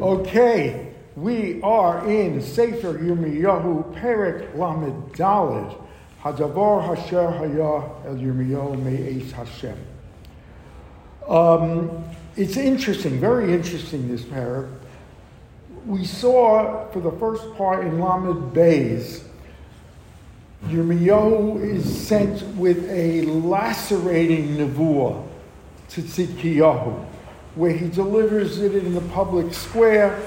Okay, we are in Sefer Yirmiyahu, Parik Lamed Daled, Hadavar Hasher Hayah El Yirmiyahu Me'ez Hashem. It's interesting, very interesting, this parak. We saw for the first part in Lamed Beis, Yirmiyahu is sent with a lacerating nevuah to Tzidkiyahu, where he delivers it in the public square.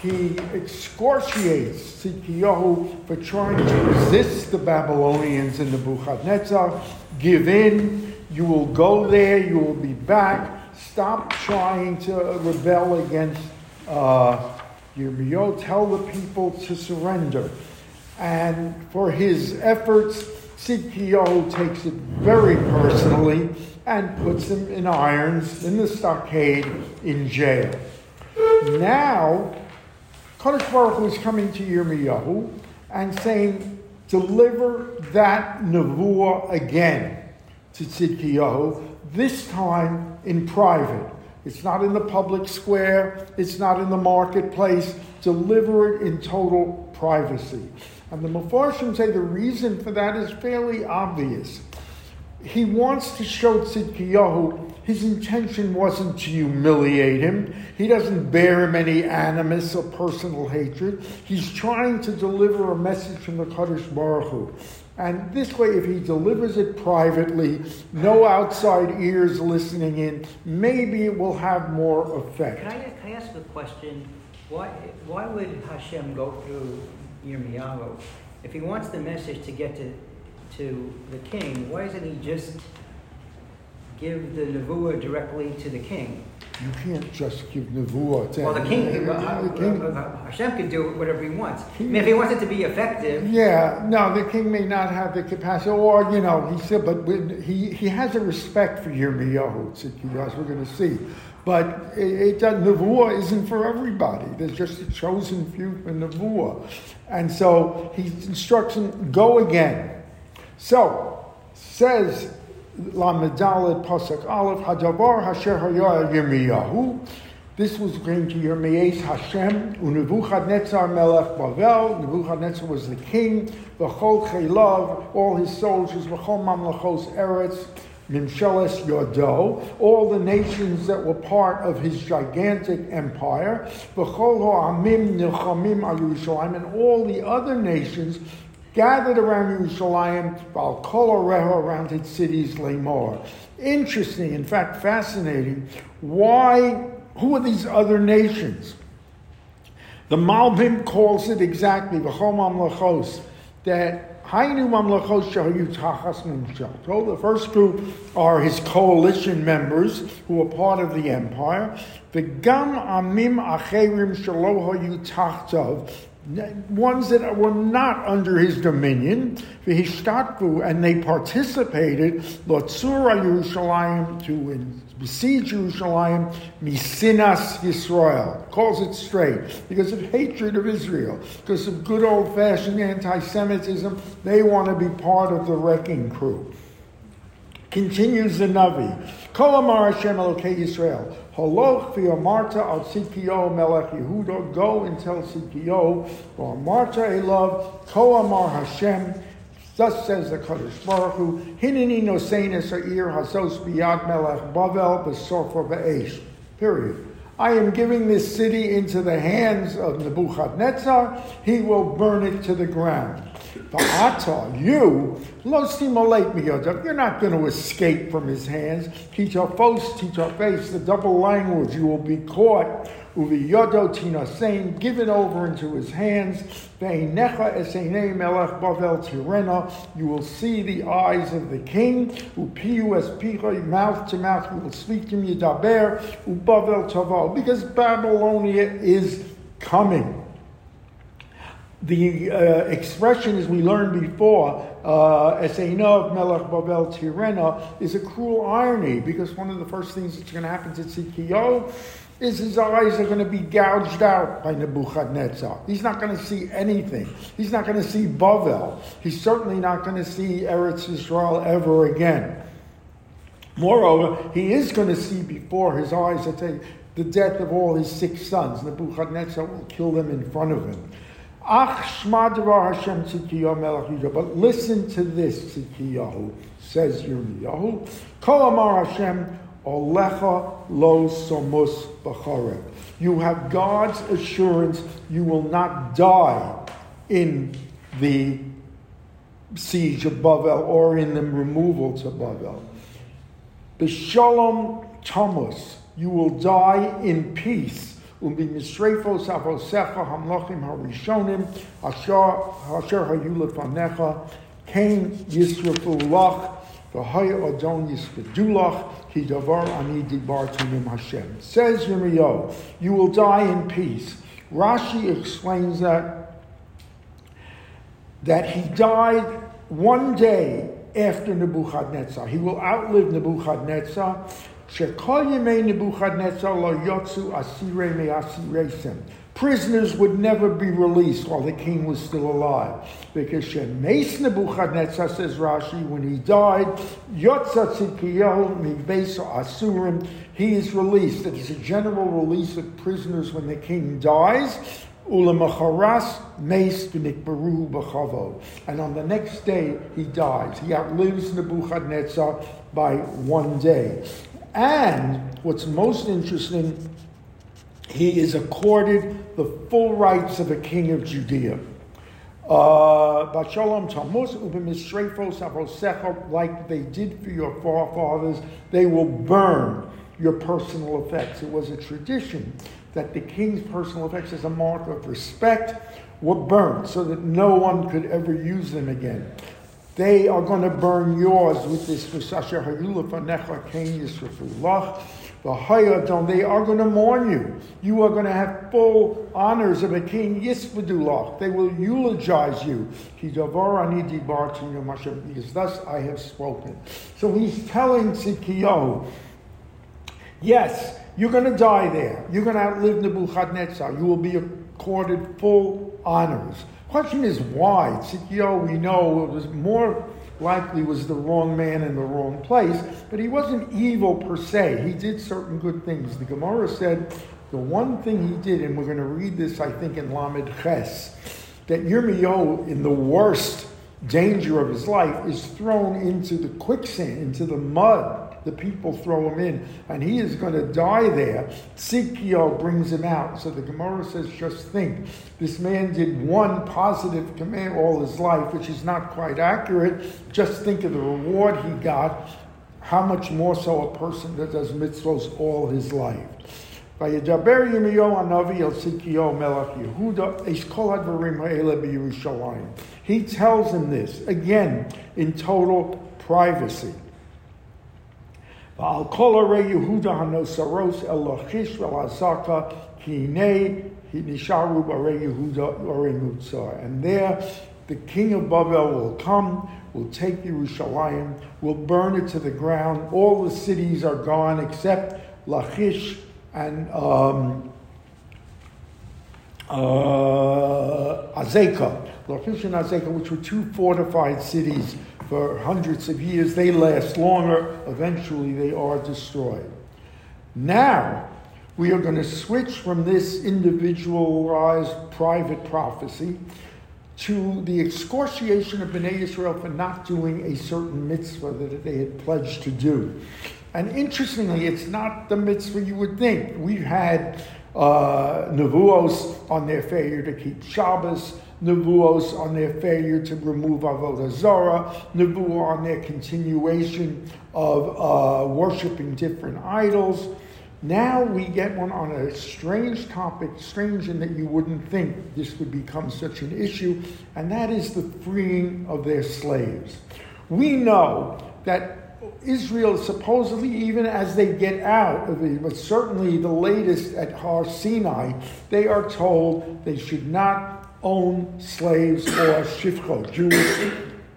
He excoriates Tzidkiyahu for trying to resist the Babylonians and Nebuchadnezzar. Give in, you will go there, you will be back. Stop trying to rebel against Yirmiyahu. Tell the people to surrender. And for his efforts, Tzidkiyahu takes it very personally and puts him in irons, in the stockade, in jail. Now, Kodesh Baruch Hu is coming to Yirmiyahu and saying, deliver that nevuah again to Tzidkiyahu, this time in private. It's not in the public square, it's not in the marketplace. Deliver it in total privacy. And the Mephorshim say the reason for that is fairly obvious. He wants to show Tzidkiyahu his intention wasn't to humiliate him. He doesn't bear him any animus or personal hatred. He's trying to deliver a message from the Kodesh Baruch Hu. And this way, if he delivers it privately, no outside ears listening in, maybe it will have more effect. Can I ask a question? Why would Hashem go through Yirmiyahu? If he wants the message to get to the king, why doesn't he just give the nevuah directly to the king? You can't just give nevuah to the king. Hashem can do whatever he wants. If he wants it to be effective. Yeah, no, the king may not have the capacity. Or, he said, but he has a respect for Yirmiyahu, as we're going to see. But nevuah isn't for everybody. There's just a chosen few for nevuah. And so he instructs him, go again. So, says Lamedalad Pasek Aleph, Hadavar Hasher Hayah Yirmiyahu. This was going to Yirmiyeis HaShem, Nebuchadnezzar Melef Bavel. Nebuchadnezzar was the king. V'chol Cheilav, all his soldiers. V'chol Mamlachos Eretz Mimsheles Yodo, all the nations that were part of his gigantic empire. V'chol Ho'amim Nilchamim Al Yerushalayim, and all the other nations gathered around Yerushalayim, around its cities, Lamar. Interesting, in fact, fascinating. Why? Who are these other nations? The Malbim calls it exactly V'chol Mamlachos, that Hainu Mamlachos Shalohuytachtav Mimshalto. The first group are his coalition members who are part of the empire. The Gam Amim Acherim Shalohuytachtav, ones that were not under his dominion, and they participated, Latsurah Yerushalayim, to besiege Yerushalayim, Misinas Yisrael, calls it straight, because of hatred of Israel, because of good old-fashioned anti-Semitism, they want to be part of the wrecking crew. Continues the Navi, Ko Amar Hashem Elokei Yisrael, Holoch fi Amarta al Tzidkiyahu Melech Yehuda. Go and tell Tzidkiyahu, for Amarta Elav, Ko Amar Hashem. Thus says the Kodesh Baruch Hu, Hinini Nosayn Es Ha'ir Hazos Bi'ak Melech Bavel Basorfor Be'esh. Period. I am giving this city into the hands of Nebuchadnezzar. He will burn it to the ground. You, you're not going to escape from his hands. The double language, you will be caught. Uvi Yehuda Tinasin, give it over into his hands. You will see the eyes of the king. Mouth to mouth, you will speak to me. Because Babylonia is coming. The expression, as we learned before, Esainav Melech Bavel Tirena, is a cruel irony, because one of the first things that's going to happen to Tzidkiyahu is his eyes are going to be gouged out by Nebuchadnezzar. He's not going to see anything. He's not going to see Bavel. He's certainly not going to see Eretz Yisrael ever again. Moreover, he is going to see before his eyes are taken. the death of all his 6 sons. Nebuchadnezzar will kill them in front of him. But listen to this, Tzidkiyahu, says Yirmiyahu. Ko Amar Hashem Elecha Lo Somus B'chareh. You have God's assurance you will not die in the siege of Bavel or in the removal to Bavel. B'shalom Tamus. You will die in peace. Says Yirmiyahu, you will die in peace. Rashi explains that he died one day after Nebuchadnezzar. He will outlive Nebuchadnezzar. Prisoners would never be released while the king was still alive. Because Shemeis Nebuchadnezzar, says Rashi, when he died, Yotza Tzidkiyahu Mibeis Asurim, he is released. It is a general release of prisoners when the king dies. Ulamacharas meis b'nikbaru b'chavo. And on the next day, he dies. He outlives Nebuchadnezzar by one day. And what's most interesting, he is accorded the full rights of a king of Judea. Like they did for your forefathers, they will burn your personal effects. It was a tradition that the king's personal effects, as a mark of respect, were burnt so that no one could ever use them again. They are going to burn yours with this. They are going to mourn you. You are going to have full honors of a king. They will eulogize you. Because thus I have spoken. So he's telling Tzidkiyahu, yes, you're going to die there. You're going to outlive Nebuchadnezzar. You will be accorded full honors. The question is why? Tzidkiyahu, we know, it was more likely was the wrong man in the wrong place, but he wasn't evil per se. He did certain good things. The Gemara said the one thing he did, and we're going to read this, I think, in Lamed Ches, that Yirmiyahu, in the worst danger of his life, is thrown into the quicksand, into the mud. The people throw him in, and he is going to die there. Tzidkiyahu brings him out. So the Gemara says, just think, this man did one positive command all his life, which is not quite accurate. Just think of the reward he got, how much more so a person that does mitzvos all his life. He tells him this, again, in total privacy. Al kol arei Yehuda hanosaros el Lachish el Azekah ki hinei nisharu b'arei Yehuda arei Mutzar. And there the king of Bavel will come, will take Yerushalayim, will burn it to the ground. All the cities are gone except Lachish and Azekah. Lachish and Azekah, which were 2 fortified cities for hundreds of years, they last longer. Eventually, they are destroyed. Now, we are going to switch from this individualized private prophecy to the excoriation of B'nai Israel for not doing a certain mitzvah that they had pledged to do. And interestingly, it's not the mitzvah you would think. We've had nevuos on their failure to keep Shabbos, nevuos on their failure to remove Avodah Zarah, nevuah on their continuation of worshiping different idols. Now we get one on a strange topic, strange in that you wouldn't think this would become such an issue, and that is the freeing of their slaves. We know that Israel, supposedly, even as they get out of it, but certainly the latest at Har Sinai, they are told they should not own slaves or shifchot, Jewish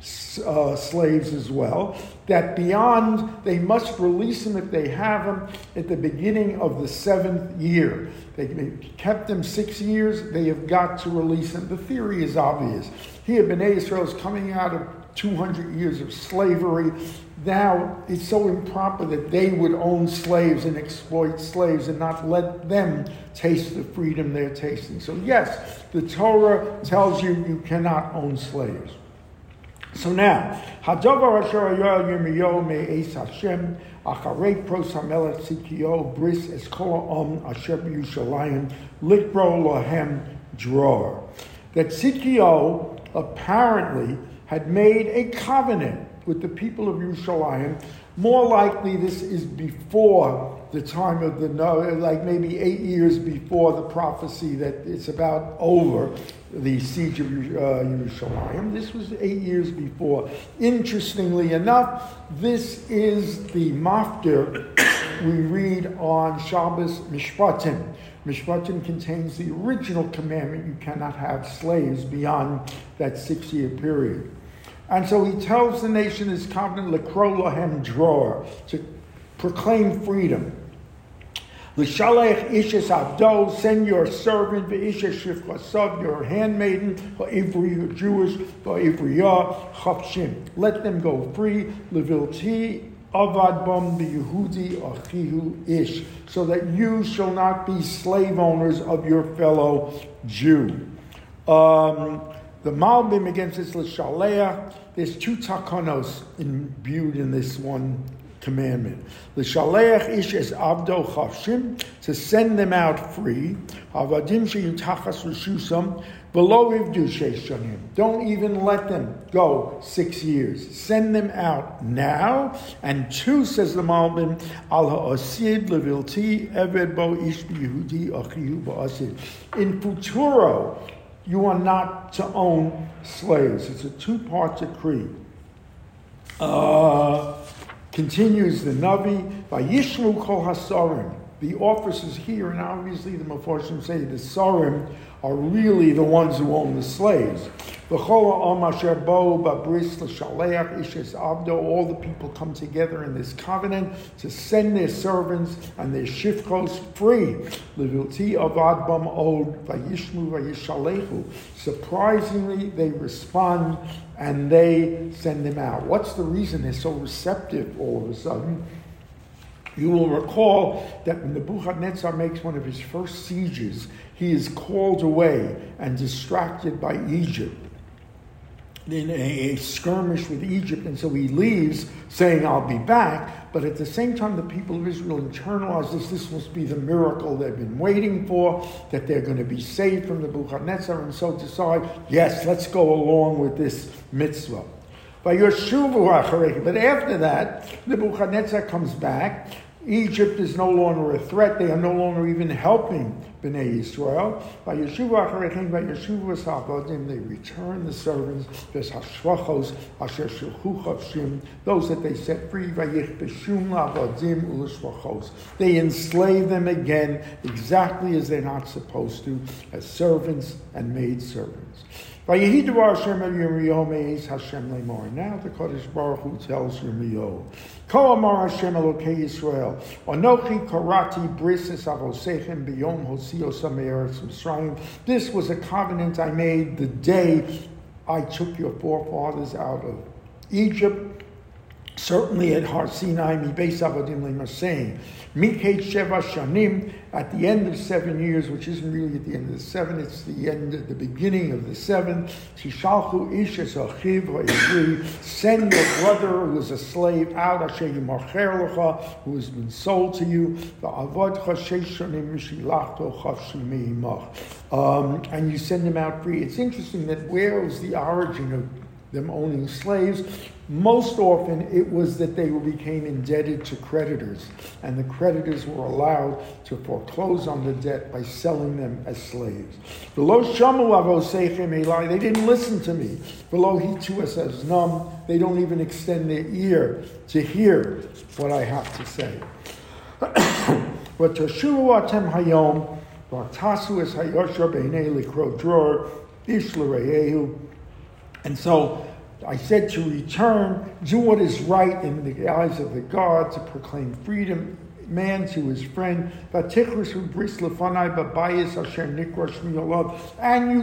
slaves as well, that beyond, they must release them if they have them at the beginning of the 7th year. They kept them 6 years, they have got to release them. The theory is obvious. Here, B'nai Israel is coming out of 200 years of slavery. now it's so improper that they would own slaves and exploit slaves and not let them taste the freedom they're tasting. So yes, the Torah tells you you cannot own slaves. So now, Hadavar Hasher Hayah Yirmiyahu Me'eis Hashem Acharei Pros HaMelech Tzidkiyahu Bris Es Kol Ha'am Asher B'Yerushalayim Likro Lahem Dror. That Tzidkiyahu apparently had made a covenant with the people of Yerushalayim. More likely this is before the time of the Noah, like maybe 8 years before the prophecy that it's about over, the siege of Yerushalayim. This was 8 years before. Interestingly enough, this is the maftir we read on Shabbos Mishpatim. Mishpatim contains the original commandment, you cannot have slaves beyond that 6 year period. And so he tells the nation his covenant, L'kro lahem dror, to proclaim freedom. L'shalech ishes avdo, send your servant, v'ishes shiflasav, your handmaiden, or Ivri, Jewish, or Ivriyah, chafshim. Let them go free, levilti avad bam b'yehudi achihu ish, so that you shall not be slave owners of your fellow Jew. The Malbim against this l'shaleach, there's two takanos imbued in this one commandment. L'shaleach ish es avdo chafshim, to send them out free. Avadim sheyutachas reshusam v'lo ivdu sheish shanim. Don't even let them go 6 years. Send them out now. And two, says the Malbim, al ha'asid levilti eved bo ish b'yehudi achihu ba'asid. In futuro, you are not to own slaves. It's a two-part decree. Continues the Navi, by Yishmu Kol HaSarim. The officers here, and obviously the Mephorshim say the Sarim are really the ones who own the slaves. All the people come together in this covenant to send their servants and their shifkos free. Surprisingly, they respond and they send them out. What's the reason they're so receptive all of a sudden? You will recall that when Nebuchadnezzar makes one of his first sieges, he is called away and distracted by Egypt in a skirmish with Egypt, and so he leaves saying, I'll be back, but at the same time the people of Israel internalize this must be the miracle they've been waiting for, that they're going to be saved from Nebuchadnezzar, and so decide, yes, let's go along with this mitzvah. But after that, Nebuchadnezzar comes back. Egypt is no longer a threat. They are no longer even helping B'nai Israel. By Yeshua Acharechem, by Yeshua Sa'avodim, they return the servants, those that they set free, they enslave them again, exactly as they're not supposed to, as servants and maidservants. Now the Kodesh Baruch Hu tells Yirmiyahu, Ko Amar Hashem Elokei Yisrael, Anochi Karati Bris Es Avosechem Biyom Hosiosam Eretz Mitzrayim. This was a covenant I made the day I took your forefathers out of Egypt. Certainly at Har Sinai, Mi Beis Avadim LeMaseh, Miketz Sheva Shanim, at the end of 7 years, which isn't really at the end of the seven, it's the end, the beginning of the seven. Tishalchu ish es achiv ha'ivri, send your brother who is a slave out, asher yimacher lecha, who has been sold to you. Va'avodcha sheish shanim mishilachto chafshi meimach, and you send him out free. It's interesting that where is the origin of them owning slaves? Most often it was that they became indebted to creditors, and the creditors were allowed to foreclose on the debt by selling them as slaves. They didn't listen to me. They don't even extend their ear to hear what I have to say. But Teshuvu atem hayom, v'tasu es hayosher b'nei likro dror, ish l'reyehu. And so I said to return, do what is right in the eyes of the God, to proclaim freedom, man to his friend. And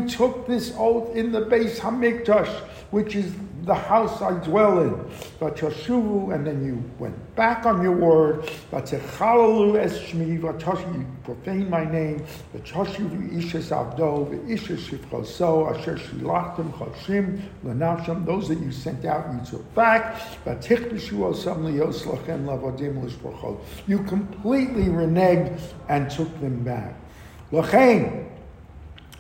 you took this oath in the Beis HaMikdash, which is the house I dwell in. V'tashuvu, and then you went back on your word. V'techalalu es shmi, v'tashuvu, you profaned my name. V'tashuvu ishes avdo, v'ishes shivchoso, asher shilachtem choshim l'nafsham, those that you sent out, you took back. V'tichnishu osam liyos lachem lavodim l'shporchot, you completely reneged and took them back. L'chein,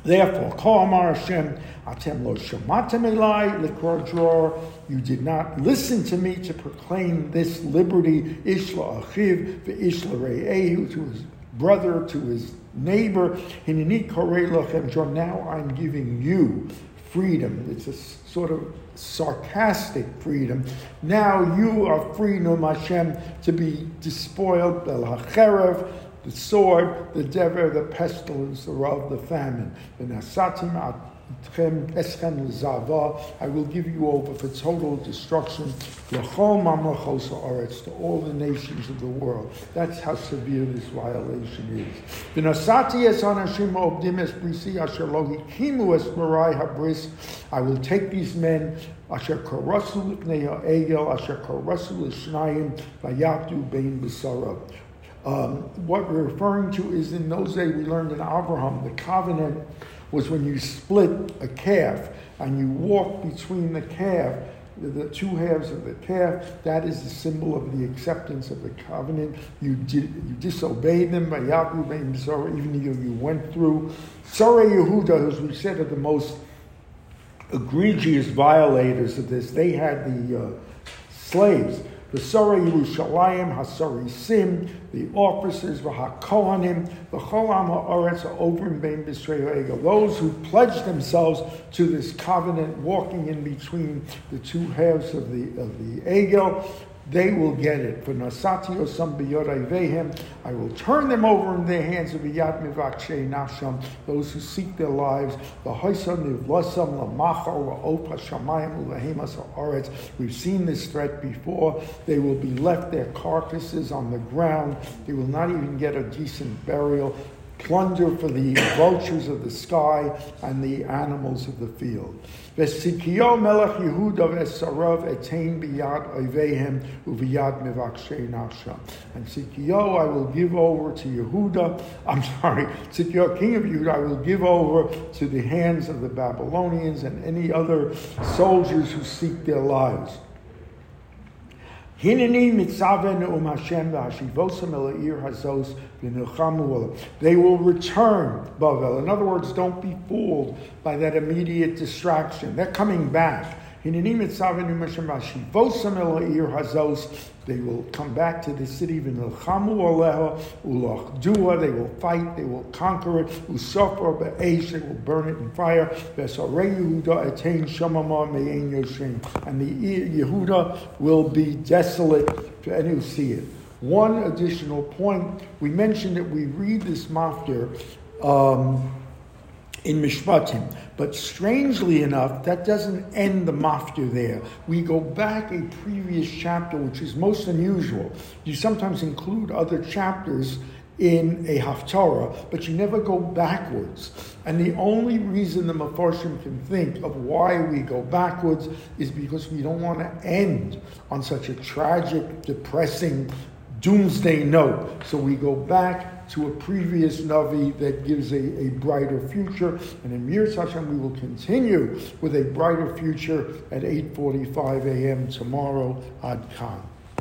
therefore, Ko Amar Hashem, Atem lo shamatem elai l'kor dror, you did not listen to me to proclaim this liberty, ish la'achiv v'ish la're'ehu, to his brother, to his neighbor. Hinini korei lachem dror, now I'm giving you freedom. It's a sort of sarcastic freedom. Now you are free, Noam Hashem, to be despoiled, el hacherev, the sword, the dever, the pestilence, the rod, the famine. I will give you over for total destruction, V'chol Mamlachos Eretz, to all the nations of the world. That's how severe this violation is. I will take these men, Asher karasu l'pnei ha'egel, asher karasu l'shnayim, v'yapdu bein b'sarah. What we're referring to is, in those days we learned in Abraham, the covenant was when you split a calf and you walk between the calf, the two halves of the calf. That is the symbol of the acceptance of the covenant. You disobeyed them by Yaakov and Sarah, even though you went through. Sarah Yehuda, as we said, are the most egregious violators of this. They had the slaves. The Lassurah Yerushalayim, Hasarisim, the officers, V'hakohanim, V'chol Am Ha'aretz Ha'ovrim Bein B'Srei Ha'egel, those who pledged themselves to this covenant, walking in between the two halves of the Egel, they will get it. For Nasati Osam B'Yodai Vehem, I will turn them over in their hands of V'yad Mivakshei Nafsham, those who seek their lives. V'hoisam Nivlasam L'machal L'opa Shamayim L'hemas Ha'aretz. We've seen this threat before. They will be left their carcasses on the ground. They will not even get a decent burial. Plunder for the vultures of the sky and the animals of the field. V'tzidkiyahu melech Yehuda v'sarav etain b'yad oiveihem u'v'yad mivakshei nafsham. And Tzidkiyahu I will give over to Yehuda, Tzidkiyahu, king of Yehuda, I will give over to the hands of the Babylonians and any other soldiers who seek their lives. Hinini mitzavenu Hashem v'hashivosam el ha'ir hazos v'nilchamu. They will return, Bavel. In other words, don't be fooled by that immediate distraction. They're coming back. Hinini mitzavenu Hashem v'hashivosam el ha'ir hazos. They will come back to the city. V'nilchamu aleha ulachdua. They will fight. They will conquer it. Usorfor be'esh. They will burn it in fire. V'sarei Yehuda etain shamama me'ein yoshem. And the Yehuda will be desolate to any who see it. One additional point: we mentioned that we read this maftir in Mishpatim, but strangely enough, that doesn't end the maftir there. We go back a previous chapter, which is most unusual. You sometimes include other chapters in a haftarah, but you never go backwards. And the only reason the Mephorshim can think of why we go backwards is because we don't want to end on such a tragic, depressing doomsday note. So we go back to a previous Navi that gives a brighter future. And in Yirmiyeis HaShem, we will continue with a brighter future at 8:45 a.m. tomorrow. Ad Khan.